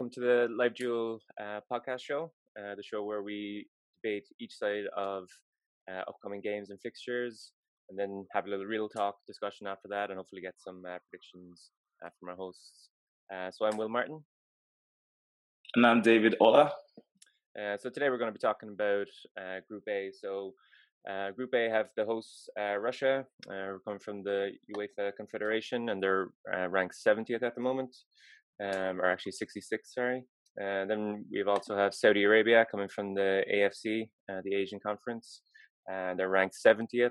Welcome to the LiveDuel podcast show, the show where we debate each side of upcoming games and fixtures, and then have a little real talk discussion after that, and hopefully get some predictions from our hosts. So I'm Will Martin. And I'm David Ola. So today we're going to be talking about Group A. So Group A have the hosts Russia, coming from the UEFA Confederation, and they're ranked 70th at the moment. Or actually 66, sorry. Then we also have Saudi Arabia coming from the AFC, the Asian Conference. They're ranked 70th.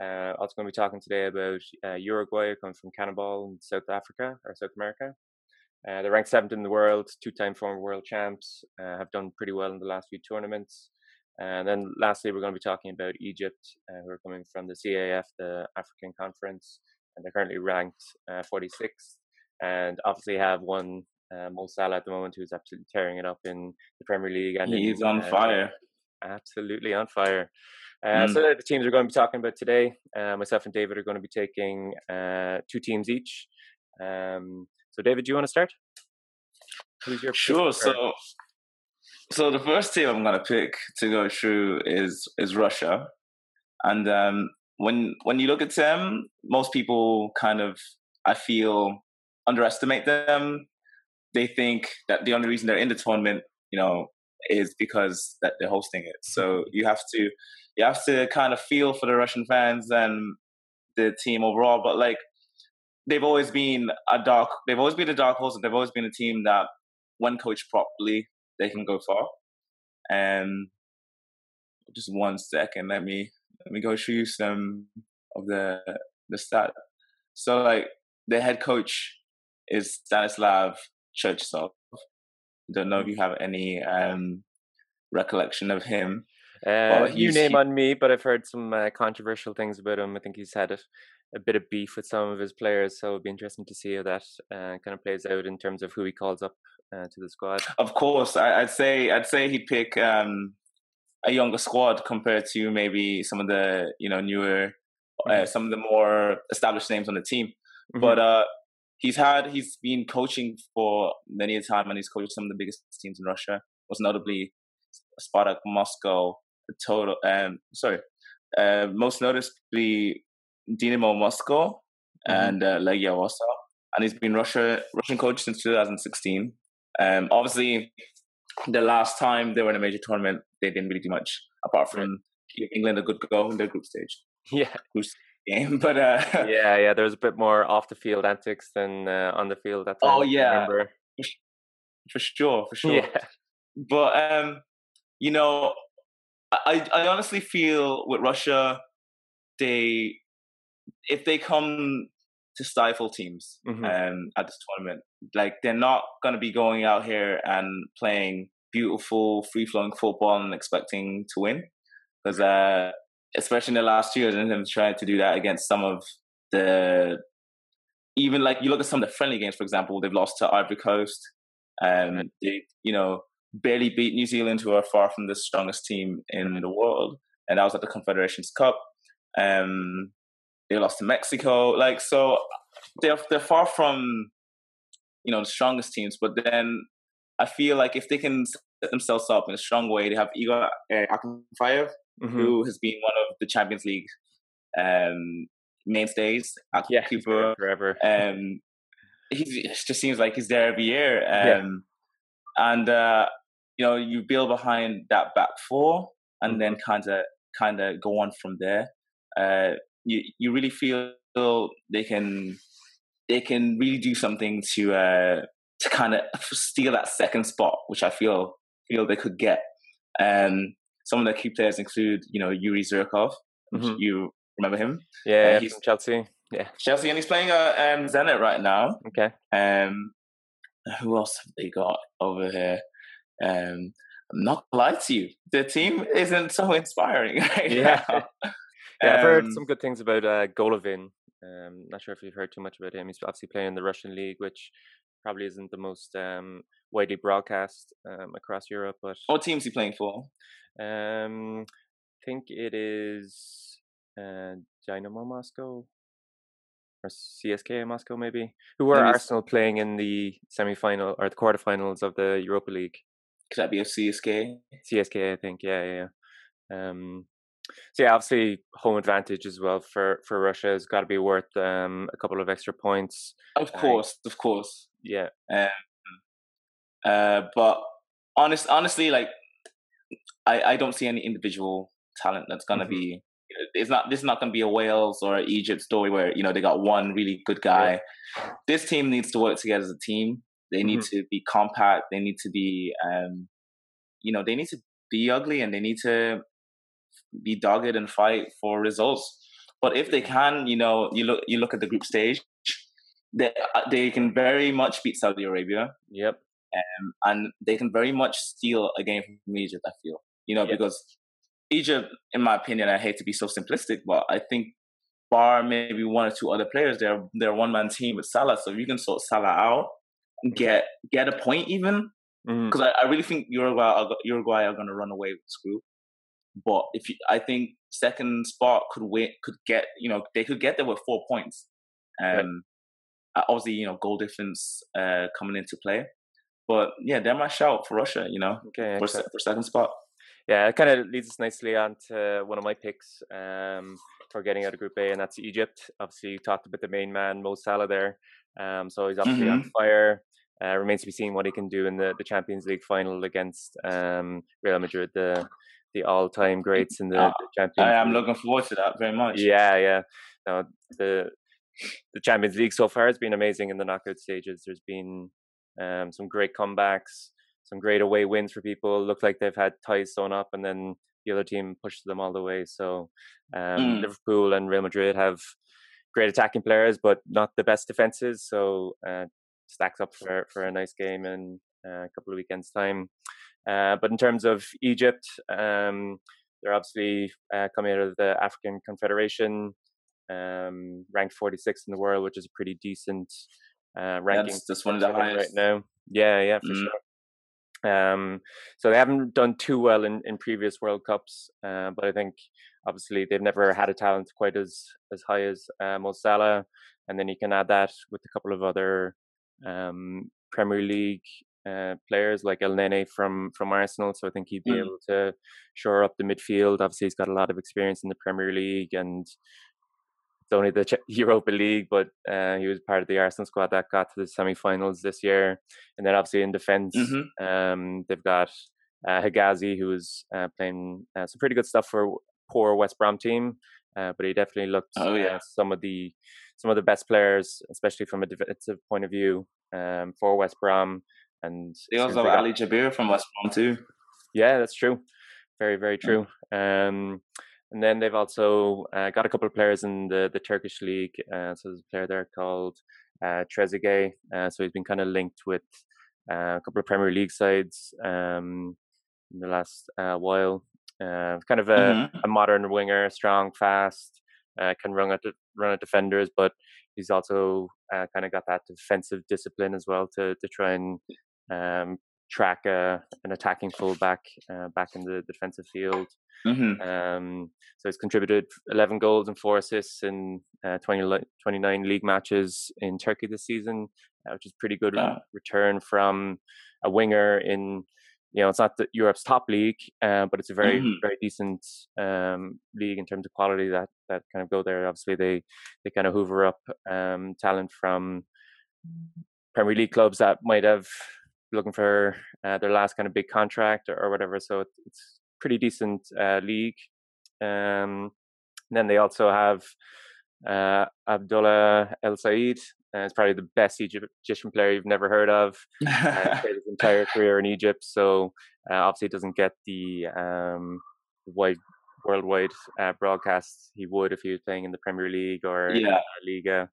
Also going to be talking today about Uruguay coming from Cannibal in South Africa, or South America. They're ranked 7th in the world, two-time former world champs, have done pretty well in the last few tournaments. And then lastly, we're going to be talking about Egypt, who are coming from the CAF, the African Conference, and they're currently ranked 46th. And obviously have one Mo Salah at the moment, who's absolutely tearing it up in the Premier League. And he's on fire. Absolutely on fire. So they're the teams we're going to be talking about today. Myself and David are going to be taking two teams each. So David, do you want to start? Who's your sure. So the first team I'm going to pick to go through is Russia. And when you look at them, most people kind of, I feel, underestimate them. They think that the only reason they're in the tournament, is because that they're hosting it. So you have to kind of feel for the Russian fans and the team overall. But they've always been a dark horse, and they've always been a team that, when coached properly, they can go far. And just one second, let me go show you some of the stat. So the head coach is Stanislav Churchsov. Don't know if you have any recollection of him. New name on me, but I've heard some controversial things about him. I think he's had a bit of beef with some of his players, so it'd be interesting to see how that kind of plays out in terms of who he calls up to the squad. Of course, I'd say he'd pick a younger squad compared to maybe some of the newer, some of the more established names on the team. Mm-hmm. But he's been coaching for many a time, and he's coached some of the biggest teams in Russia, most notably Spartak Moscow, most notably Dinamo Moscow and Legia Warsaw. And he's been Russian coach since 2016. Obviously, the last time they were in a major tournament, they didn't really do much apart from giving England a good go in their group stage. Yeah. Game, but yeah, there was a bit more off the field antics than on the field at the time. Oh yeah, for sure. Yeah. But I honestly feel with Russia, if they come to stifle teams at this tournament, they're not going to be going out here and playing beautiful free flowing football and expecting to win, because especially in the last years, and them trying to do that against some of the, even you look at some of the friendly games, for example, they've lost to Ivory Coast. They, barely beat New Zealand, who are far from the strongest team in the world. And that was at the Confederations Cup. They lost to Mexico. So they're far from, the strongest teams. But then I feel if they can set themselves up in a strong way, they have Igor Akumafaya, who has been one of the Champions League mainstays. He's there forever. He just seems like he's there every year. And you build behind that back four, and then kind of go on from there. You really feel they can really do something to kind of steal that second spot, which I feel they could get. Some of the key players include, Yuri Zirkov. You remember him? Yeah, he's from Chelsea. Yeah, Chelsea, and he's playing Zenit right now. Okay. Who else have they got over here? I'm not gonna lie to you, the team isn't so inspiring right now. Yeah, I've heard some good things about Golovin. Not sure if you've heard too much about him. He's obviously playing in the Russian league, which probably isn't the most widely broadcast across Europe. But what teams he playing for? I think it is Dynamo Moscow. or CSK Moscow maybe, who were Arsenal playing in the semi-final or the quarterfinals of the Europa League. Could that be a CSK? CSK, I think. Yeah. So yeah, obviously home advantage as well for Russia has got to be worth a couple of extra points. Of course. Yeah. But honestly, like I don't see any individual talent that's gonna be. This is not going to be a Wales or an Egypt story where, you know, they got one really good guy. Yeah. This team needs to work together as a team. They need to be compact. They need to be, they need to be ugly, and they need to be dogged and fight for results. But if they can, you look at the group stage, they can very much beat Saudi Arabia. Yep. And they can very much steal a game from Egypt, I feel, because Egypt, in my opinion, I hate to be so simplistic, but I think bar maybe one or two other players, they're a one-man team with Salah. So if you can sort Salah out, get a point even, because I really think Uruguay are going to run away with this group. But I think second spot could get there with 4 points. Obviously, goal difference coming into play. But yeah, they're my shout for Russia, for second spot. Yeah, it kind of leads us nicely on to one of my picks for getting out of Group A, and that's Egypt. Obviously, you talked about the main man, Mo Salah, there. So he's obviously on fire. Remains to be seen what he can do in the Champions League final against Real Madrid, the all-time greats in the Champions League. I am looking forward to that very much. Yeah. No, the Champions League so far has been amazing in the knockout stages. There's been some great comebacks. Some great away wins for people. Look like they've had ties sewn up, and then the other team pushed them all the way. So Liverpool and Real Madrid have great attacking players, but not the best defenses. So stacks up for a nice game in a couple of weekends' time. But in terms of Egypt, they're obviously coming out of the African Confederation, ranked 46th in the world, which is a pretty decent ranking. Yeah, that's one of the highest right now. Yeah, for sure. So they haven't done too well in previous World Cups, but I think obviously they've never had a talent quite as high as Mo Salah, and then you can add that with a couple of other Premier League players like El Nene from Arsenal. So I think he'd be able to shore up the midfield. Obviously, he's got a lot of experience in the Premier League and it's only the Europa League, but he was part of the Arsenal squad that got to the semi-finals this year. And then obviously in defence, they've got Higazi, who's playing some pretty good stuff for poor West Brom team, but he definitely looked some of the best players, especially from a defensive point of view, for West Brom. And they also have Ali Jabir from West Brom too. Yeah, that's true. Very, very true. And then they've also got a couple of players in the Turkish league. So there's a player there called Trezeguet. So he's been kind of linked with a couple of Premier League sides in the last while. Kind of a modern winger, strong, fast, can run at defenders, but he's also kind of got that defensive discipline as well to try and track an attacking fullback back in the defensive field. So he's contributed 11 goals and 4 assists in 29 league matches in Turkey this season, which is pretty good return from a winger in, it's not Europe's top league, but it's a very, very decent league in terms of quality that kind of go there. Obviously, they kind of hoover up talent from Premier League clubs that might have looking for their last kind of big contract or whatever. So it's pretty decent league. And then they also have Abdullah El Said. It's probably the best Egyptian player you've never heard of. Played his entire career in Egypt, so obviously doesn't get the worldwide broadcasts he would if he was playing in the Premier League or Liga.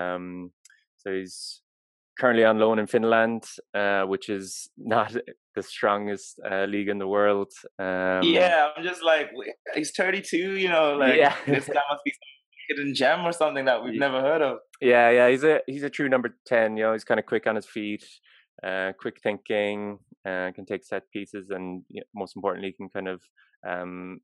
So he's currently on loan in Finland, which is not the strongest league in the world. I'm just like, he's 32, this guy must be some hidden gem or something that we've never heard of. He's a true number 10, he's kind of quick on his feet, quick thinking, can take set pieces, and most importantly, can kind of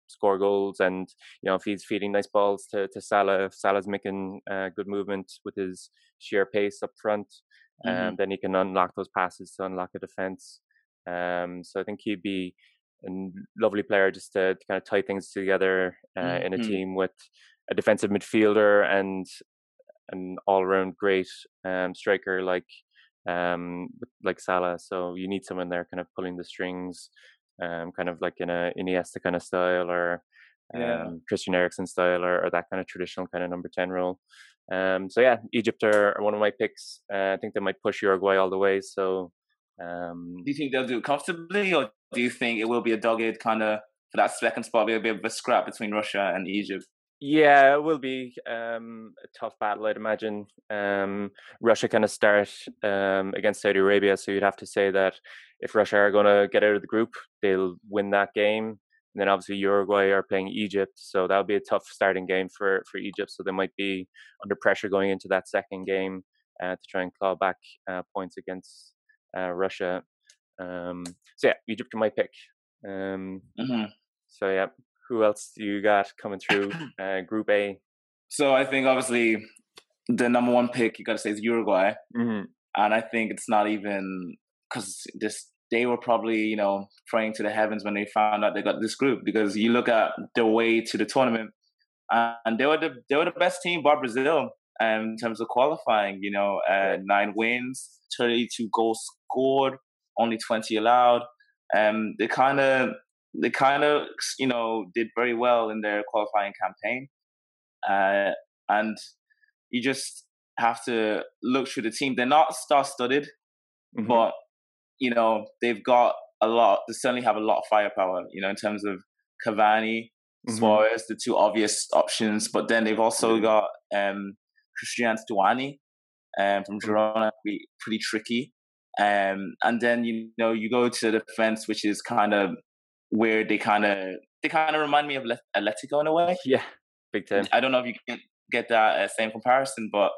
score goals. And if he's feeding nice balls to Salah, if Salah's making good movement with his sheer pace up front, then he can unlock those passes to unlock a defense. So I think he'd be a lovely player just to kind of tie things together in a team with a defensive midfielder and an all-around great striker like Salah. So you need someone there kind of pulling the strings, kind of like in a Iniesta kind of style, or Christian Eriksen style, or that kind of traditional kind of number 10 role. So yeah, Egypt are one of my picks. I think they might push Uruguay all the way. So do you think they'll do it comfortably, or do you think it will be a dogged kind of, for that second spot, it'll be a bit of a scrap between Russia and Egypt? Yeah, it will be a tough battle, I'd imagine. Russia kind of start against Saudi Arabia, so you'd have to say that if Russia are going to get out of the group, they'll win that game. And then obviously Uruguay are playing Egypt, so that'll be a tough starting game for Egypt. So they might be under pressure going into that second game to try and claw back points against Russia. So yeah, Egypt are my pick. So yeah. Who else do you got coming through Group A? So I think obviously the number one pick you got to say is Uruguay, and I think it's not even because they were probably praying to the heavens when they found out they got this group, because you look at their way to the tournament, and they were the best team bar Brazil in terms of qualifying. 9 wins, 32 goals scored, only 20 allowed. They kind of, did very well in their qualifying campaign. And you just have to look through the team. They're not star-studded, but, they've got a lot. They certainly have a lot of firepower, in terms of Cavani, Suarez, the two obvious options. But then they've also got Christian Stuani from Girona, pretty tricky. And then, you go to the defense, which is kind of where they kind of remind me of Atletico in a way. Yeah, big time. I don't know if you can get that same comparison, but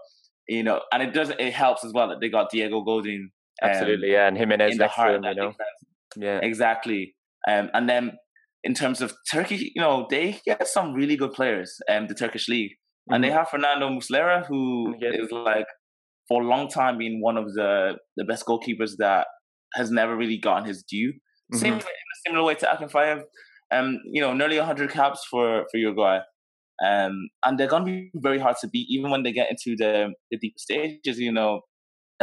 and it helps as well that they got Diego Godin. Absolutely, yeah, and Jimenez next to him, Yeah, exactly. And then in terms of Turkey, they get some really good players. The Turkish league, and they have Fernando Muslera, who is for a long time been one of the best goalkeepers that has never really gotten his due. Same similar way to Akumafaya, nearly 100 caps for Uruguay, and they're going to be very hard to beat, even when they get into the deeper stages. The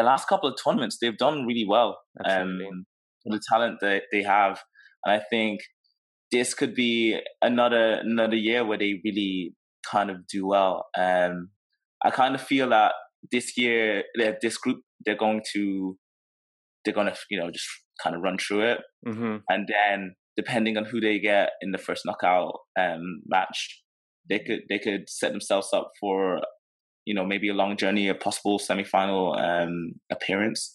last couple of tournaments they've done really well. The talent that they have, and I think this could be another year where they really kind of do well. I kind of feel that this year, this group, they're going to just kind of run through it, and then depending on who they get in the first knockout match, they could set themselves up for maybe a long journey, a possible semi-final appearance.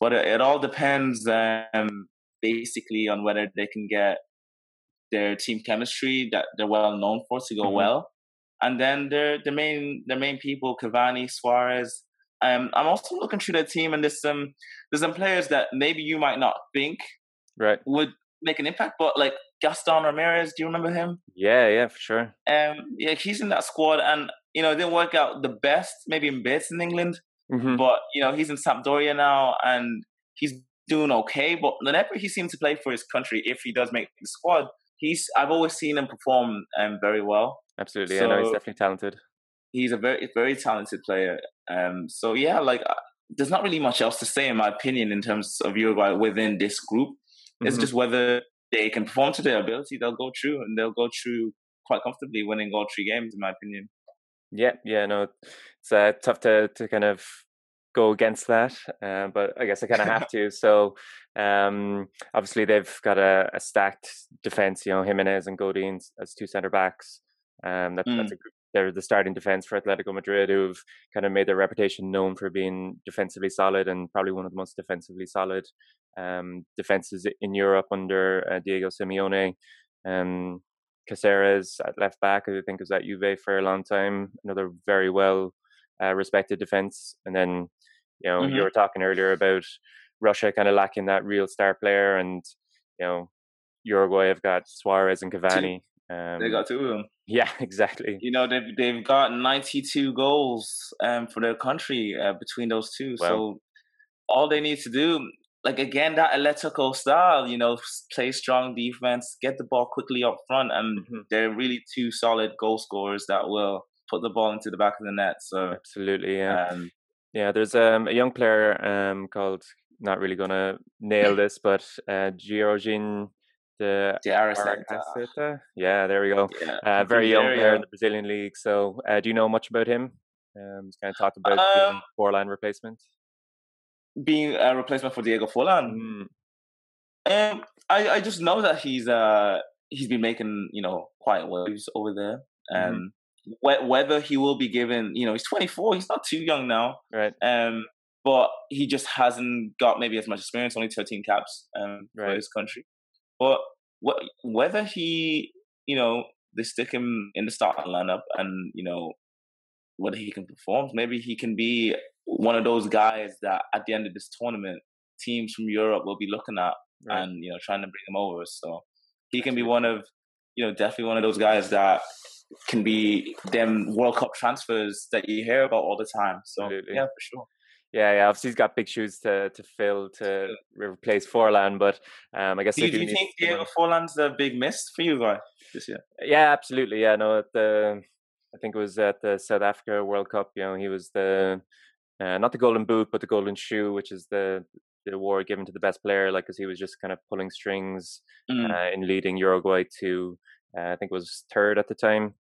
But it all depends basically on whether they can get their team chemistry that they're well known for to go well, and then their main people, Cavani, Suarez. I'm also looking through their team, and there's some players that maybe you might not think would make an impact, but like Gaston Ramirez, do you remember him? Yeah, for sure. He's in that squad, and it didn't work out the best, maybe in bits in England, but he's in Sampdoria now, and he's doing okay. But whenever he seems to play for his country, if he does make the squad, I've always seen him perform very well. Absolutely, so, he's definitely talented. He's a very, very talented player. So yeah, there's not really much else to say in my opinion in terms of Uruguay within this group. It's just whether they can perform to their ability, they'll go through quite comfortably, winning all three games in my opinion. Yeah, no, it's tough to kind of go against that, but I guess I kind of have to. So obviously they've got a stacked defense. Jimenez and Godin as two centre backs. That's a group. They're the starting defense for Atletico Madrid, who've kind of made their reputation known for being defensively solid, and probably one of the most defensively solid defenses in Europe under Diego Simeone. Caceres at left back, I think was at Juve for a long time. Another very well respected defense. And then You know, you were talking earlier about Russia kind of lacking that real star player, and you know, Uruguay have got Suarez and Cavani. They got two of them. Yeah, exactly. You know, they've got 92 goals for their country between those two. Wow. So all they need to do, like again, that Atletico style, you know, play strong defense, get the ball quickly up front, and they're really two solid goal scorers that will put the ball into the back of the net. So absolutely, yeah. Yeah, there's a young player called, not really going to nail this, but Giorgian de Arrascaeta. Yeah, there we go. Yeah. Very young player in the Brazilian league. So do you know much about him? He's kind of talked about being Forlan replacement. Being a replacement for Diego Forlan? I just know that he's been making, you know, quite waves over there. Whether he will be given, you know, he's 24, he's not too young now, right? But he just hasn't got maybe as much experience, only 13 caps for his country. But whether he, you know, they stick him in the starting lineup, and you know, whether he can perform, maybe he can be one of those guys that at the end of this tournament, teams from Europe will be looking at and you know, trying to bring him over. So he can be one of, you know, definitely one of those guys that can be them World Cup transfers that you hear about all the time. So yeah, for sure. Yeah, yeah. Obviously, he's got big shoes to fill to replace Forlan, but I guess. Do you think Diego Forlan's a big miss for you guys this year? Yeah, absolutely. Yeah, no. At the, I think it was at the South Africa World Cup. You know, he was the not the golden boot, but the golden shoe, which is the award given to the best player. Like, because he was just kind of pulling strings in leading Uruguay to I think it was third at the time.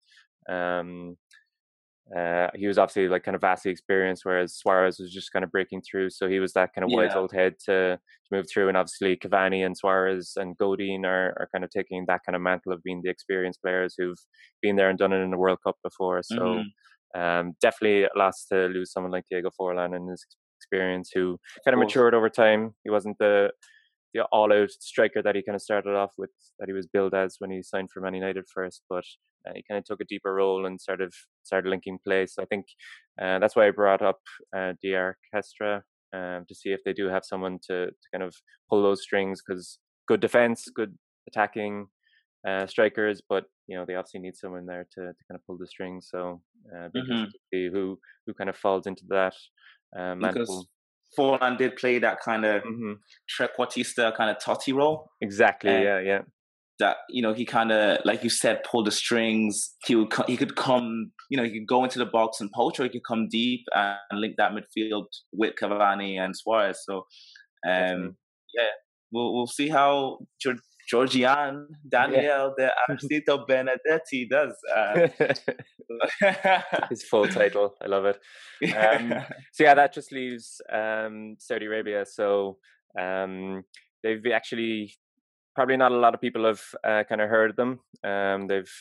He was obviously like kind of vastly experienced, whereas Suarez was just kind of breaking through. So he was that kind of wise old head to move through. And obviously Cavani and Suarez and Godin are kind of taking that kind of mantle of being the experienced players who've been there and done it in the World Cup before. So definitely a loss to lose someone like Diego Forlan and his experience, who kind of matured over time. He wasn't the all-out striker that he kind of started off with, that he was billed as when he signed for Man United first, but he kind of took a deeper role and started linking play. So I think that's why I brought up De Arrascaeta, to see if they do have someone to kind of pull those strings, because good defense, good attacking strikers, but you know, they obviously need someone there to kind of pull the strings. So see who kind of falls into that mantle. Forlan did play that kind of trequartista, kind of Totti role. Exactly, yeah. That, you know, he kind of, like you said, pulled the strings. He could come, you know, he could go into the box and poach, or he could come deep and link that midfield with Cavani and Suarez. So, yeah, we'll see how Giorgian Daniel de Arrascaeta Benedetti does. His full title, I love it. So yeah, that just leaves Saudi Arabia. So they've actually, probably not a lot of people have kind of heard of them. They've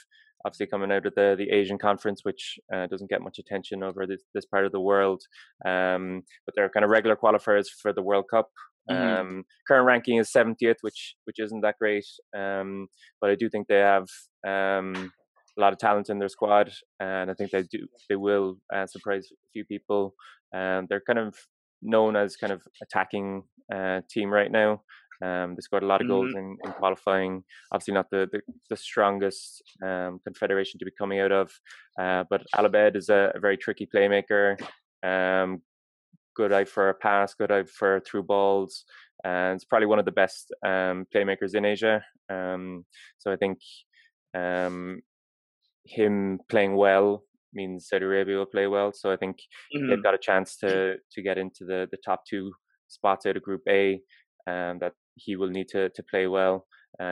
obviously coming out of the Asian Conference, which doesn't get much attention over this part of the world. But they're kind of regular qualifiers for the World Cup. Current ranking is 70th, which isn't that great. But I do think they have a lot of talent in their squad, and I think they will surprise a few people. They're kind of known as kind of attacking team right now. They scored a lot of goals in qualifying. Obviously not the strongest confederation to be coming out of, but Al-Abed is a very tricky playmaker. Good eye for a pass, good eye for through balls, and it's probably one of the best playmakers in Asia. So I think him playing well means Saudi Arabia will play well. So I think they've got a chance to get into the top two spots out of Group A, that he will need to play well.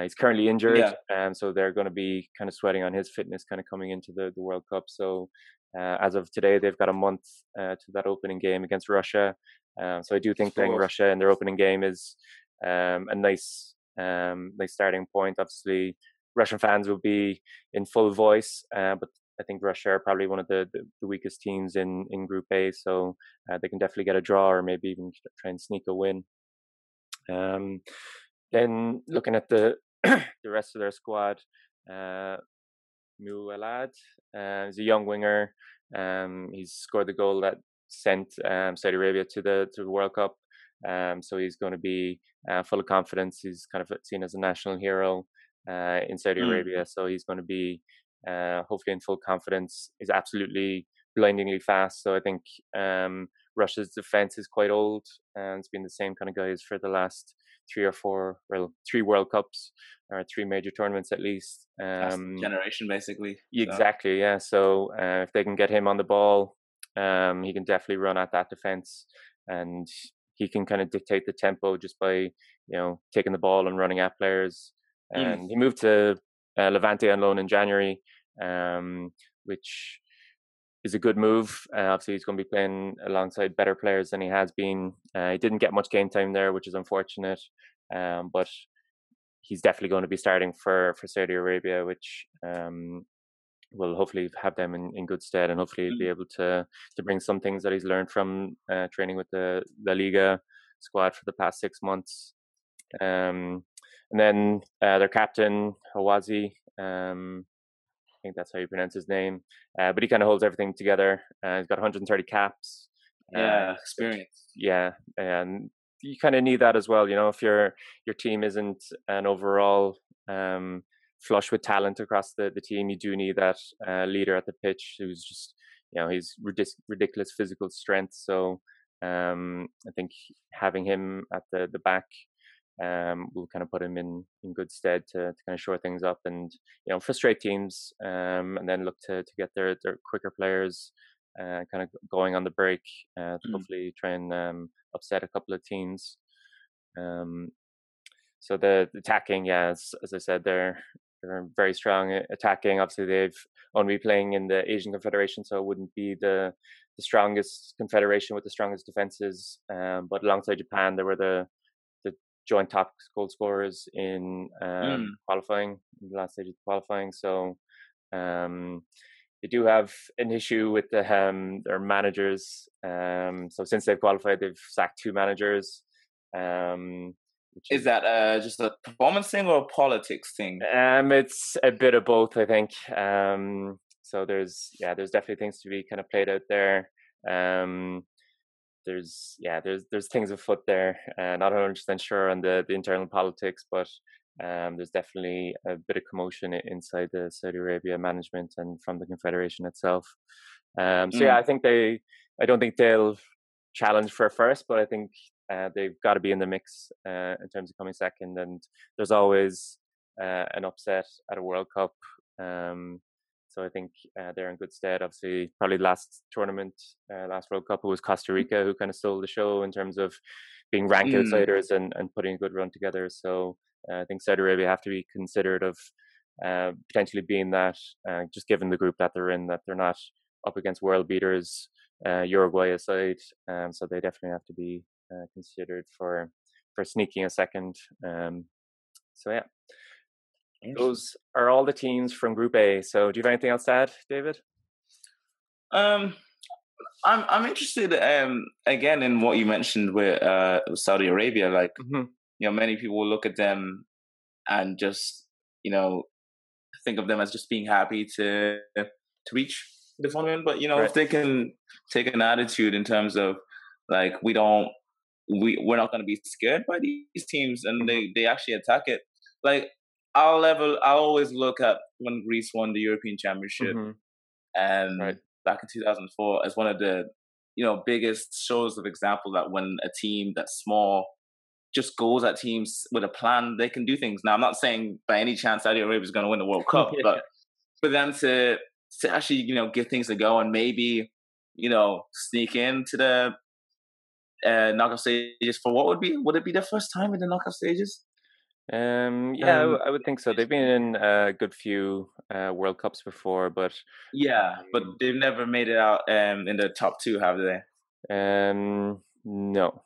He's currently injured, so they're going to be kind of sweating on his fitness kind of coming into the World Cup. So as of today, they've got a month to that opening game against Russia. So I do think playing Russia in their opening game is a nice starting point. Obviously, Russian fans will be in full voice, but I think Russia are probably one of the weakest teams in Group A. So they can definitely get a draw, or maybe even try and sneak a win. Then looking at the the rest of their squad, Mu Alad is a young winger. He's scored the goal that sent Saudi Arabia to the World Cup. So he's going to be full of confidence. He's kind of seen as a national hero in Saudi Arabia. So he's going to be hopefully in full confidence. He's absolutely blindingly fast. So I think Russia's defense is quite old, and it's been the same kind of guys for the last three World Cups, or three major tournaments at least. Generation, basically. Exactly, yeah. So if they can get him on the ball, he can definitely run at that defense, and he can kind of dictate the tempo just by, taking the ball and running at players. And he moved to Levante on loan in January, which is a good move. Obviously, he's going to be playing alongside better players than he has been. He didn't get much game time there, which is unfortunate. But he's definitely going to be starting for Saudi Arabia, which will hopefully have them in good stead, and hopefully he'll be able to bring some things that he's learned from training with the La Liga squad for the past 6 months. And then their captain, Higazi, I think that's how you pronounce his name. But he kind of holds everything together. He's got 130 caps. Experience. Yeah, and you kind of need that as well. If your team isn't an overall flush with talent across the team, you do need that leader at the pitch who's just, he's ridiculous physical strength. So I think having him at the back will kind of put him in good stead to kind of shore things up and frustrate teams, and then look to get their quicker players kind of going on the break to hopefully try and upset a couple of teams. So the attacking, as I said, they're very strong attacking. Obviously, they've only playing in the Asian Confederation, so it wouldn't be the strongest confederation with the strongest defenses. But alongside Japan, they were the joint top goal scorers in qualifying, in the last stage of qualifying. So they do have an issue with their managers. So since they've qualified, they've sacked two managers. Is that just a performance thing or a politics thing? It's a bit of both, I think. So there's definitely things to be kind of played out there. There's things afoot there. Not 100% sure on the internal politics, but there's definitely a bit of commotion inside the Saudi Arabia management and from the confederation itself. I think I don't think they'll challenge for first, but I think they've got to be in the mix in terms of coming second. And there's always an upset at a World Cup. So I think they're in good stead. Obviously, probably last World Cup, it was Costa Rica who kind of stole the show in terms of being ranked outsiders and putting a good run together. So I think Saudi Arabia have to be considered of potentially being that, just given the group that they're in, that they're not up against world beaters, Uruguay aside. So they definitely have to be considered for sneaking a second. Those are all the teams from Group A. So do you have anything else to add, David? I'm interested again in what you mentioned with Saudi Arabia. Like many people will look at them and just think of them as just being happy to reach the tournament. But if they can take an attitude in terms of like we're not going to be scared by these teams, and they actually attack it. Like I always look at when Greece won the European Championship, back in 2004 as one of the biggest shows of example that when a team that's small just goes at teams with a plan, they can do things. Now I'm not saying by any chance Saudi Arabia is going to win the World Cup, but for them to actually give things a go and maybe sneak into the knockout stages for would it be their first time in the knockout stages? I would think so. They've been in a good few World Cups before, but they've never made it out in the top two, have they? No.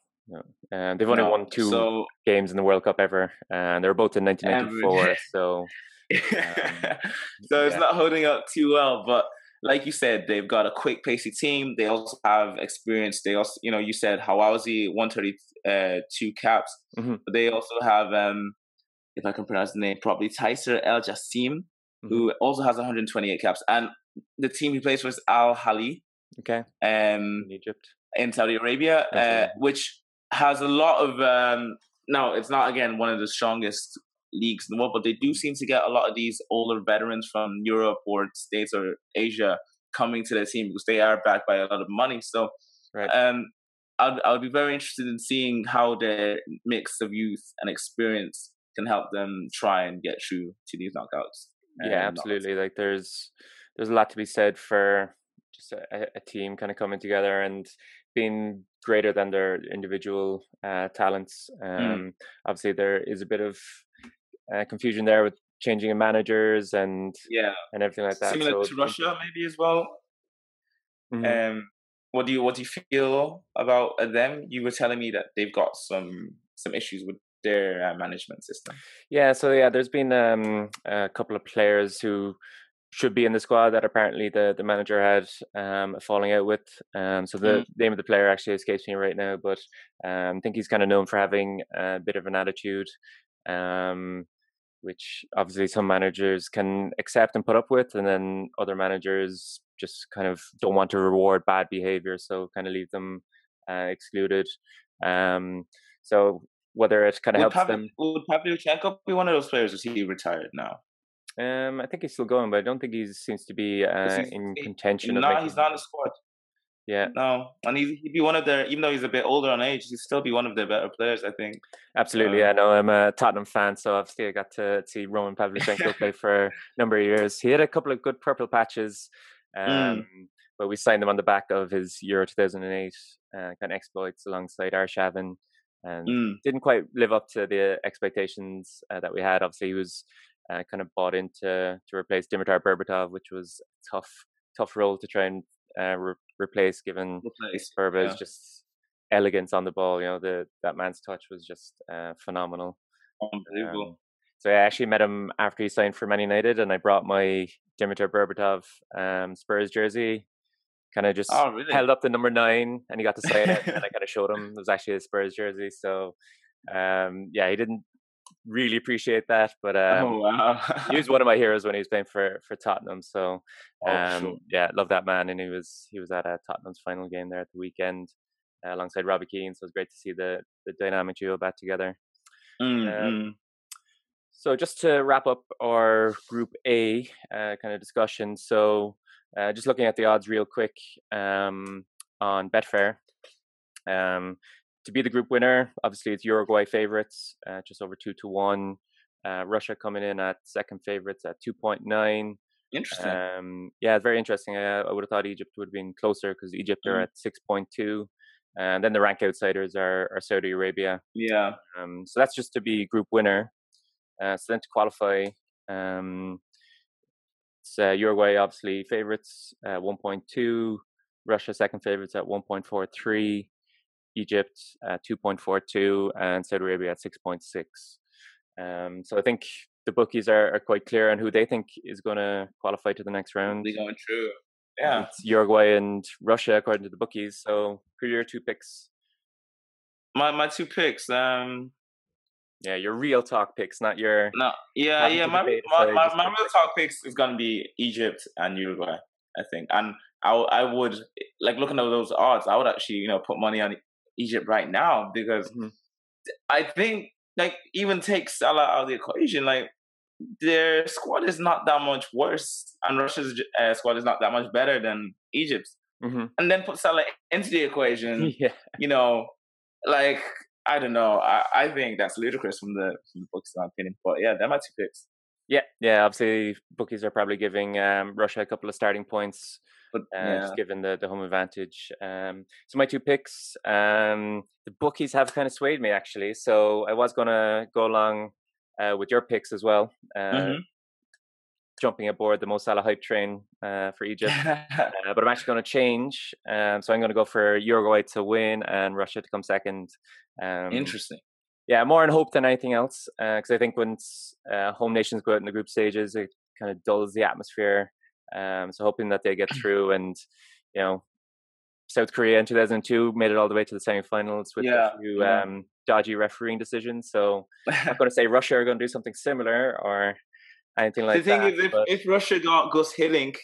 They've only won two games in the World Cup ever, and they were both in 1994. So it's not holding up too well, but. Like you said, they've got a quick, pacey team. They also have experience. They also, you said Higazi, 132 caps. But they also have, if I can pronounce the name properly, Taisir El Jassim, who also has 128 caps. And the team he plays for is Al Hali, Okay. In Egypt. In Saudi Arabia, okay. Which has a lot of... now, it's not, again, one of the strongest leagues in the world, but they do seem to get a lot of these older veterans from Europe or States or Asia coming to their team because they are backed by a lot of money. So right. I'll be very interested in seeing how their mix of youth and experience can help them try and get through to these knockouts. Yeah, absolutely. Knockouts. Like there's a lot to be said for just a team kind of coming together and being greater than their individual talents. Obviously, there is a bit of confusion there with changing in managers and everything like that. Similar to Russia, maybe as well. Mm-hmm. What do you feel about them? You were telling me that they've got some issues with their management system. Yeah, so yeah, there's been a couple of players who should be in the squad that apparently the manager had a falling out with. So the name of the player actually escapes me right now, but I think he's kind of known for having a bit of an attitude, which obviously some managers can accept and put up with, and then other managers just kind of don't want to reward bad behavior, so kind of leave them excluded. So whether it kind of helps them... Would Pablo Chacko be one of those players? Is he retired now? I think he's still going, but I don't think he seems to be in contention. No, he's not in the squad. Yeah. No, and he'd be one of their, even though he's a bit older on age, he'd still be one of their better players, I think. Absolutely, yeah. No, I'm a Tottenham fan, so obviously I got to see Roman Pavlyuchenko play for a number of years. He had a couple of good purple patches, but we signed him on the back of his Euro 2008 kind of exploits alongside Arshavin, and didn't quite live up to the expectations that we had. Obviously, he was kind of bought in to replace Dimitar Berbatov, which was a tough role to try and replace, given Berbat's just elegance on the ball. You know, that man's touch was just phenomenal. Unbelievable. So I actually met him after he signed for Man United, and I brought my Dimitar Berbatov Spurs jersey, kind of just held up the number 9, and he got to sign it, and I kind of showed him it was actually a Spurs jersey. So he didn't really appreciate that, but he was one of my heroes when he was playing for Tottenham. So love that man, and he was at Tottenham's final game there at the weekend alongside Robbie Keane, so it was great to see the dynamic duo back together. So just to wrap up our Group A kind of discussion, so just looking at the odds real quick on Betfair, to be the group winner, obviously it's Uruguay favorites, just over 2-1. Russia coming in at second favorites at 2.9. Interesting. Very interesting. I would have thought Egypt would have been closer because Egypt are at 6.2. And then the rank outsiders are Saudi Arabia. Yeah. So that's just to be group winner. So then to qualify, it's Uruguay obviously favorites at 1.2. Russia second favorites at 1.43. Egypt 2.42 and Saudi Arabia at 6.6. So I think the bookies are quite clear on who they think is going to qualify to the next round. They're going through. Yeah. It's Uruguay and Russia according to the bookies. So who are your two picks? My two picks. Yeah, your real talk picks, not your. No. Yeah, yeah. My real talk picks is going to be Egypt and Uruguay, I think. And I would like looking at those odds. I would actually put money on Egypt right now because I think even take Salah out of the equation, their squad is not that much worse, and Russia's squad is not that much better than Egypt's. And then put Salah into the equation. Yeah. I don't know. I think that's ludicrous from the books, in my opinion. But yeah, they're my two picks. Yeah. Obviously, bookies are probably giving Russia a couple of starting points. But, just given the home advantage. So my two picks, the bookies have kind of swayed me actually. So I was going to go along with your picks as well. Jumping aboard the Mo Salah hype train for Egypt. But I'm actually going to change. So I'm going to go for Uruguay to win and Russia to come second. Interesting. Yeah, more in hope than anything else. Because I think once home nations go out in the group stages, it kind of dulls the atmosphere. So hoping that they get through, and South Korea in 2002 made it all the way to the semi-finals with a few dodgy refereeing decisions. So I'm not going to say Russia are going to do something similar or anything like that. The thing is, if Russia got Gus Hiddink,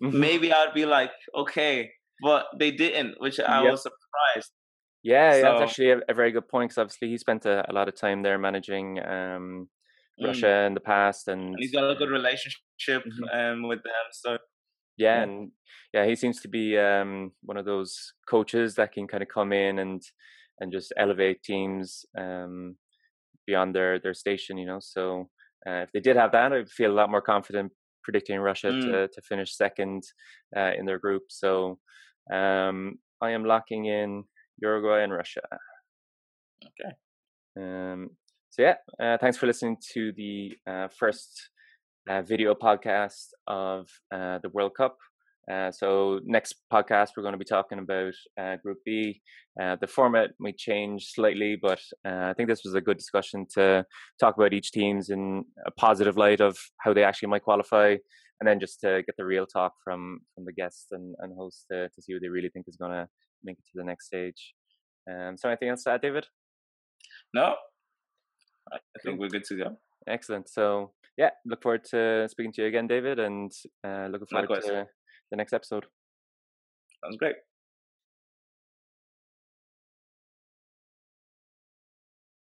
maybe I'd be like, okay, but they didn't, which I was surprised. Yeah, that's actually a very good point, because obviously he spent a lot of time there managing Russia in the past, and he's got a good relationship with them. So yeah, and yeah, he seems to be one of those coaches that can kind of come in and just elevate teams beyond their station, you know. So if they did have that, I'd feel a lot more confident predicting Russia to finish second in their group. So I am locking in Uruguay and Russia. Okay. So yeah, thanks for listening to the first video podcast of the World Cup. So next podcast, we're going to be talking about Group B. The format might change slightly, but I think this was a good discussion to talk about each teams in a positive light of how they actually might qualify, and then just to get the real talk from the guests and hosts to see who they really think is going to make it to the next stage. So anything else to add, David? No, I think we're good to go. Excellent. So yeah, look forward to speaking to you again, David, and looking forward to the next episode. Sounds great.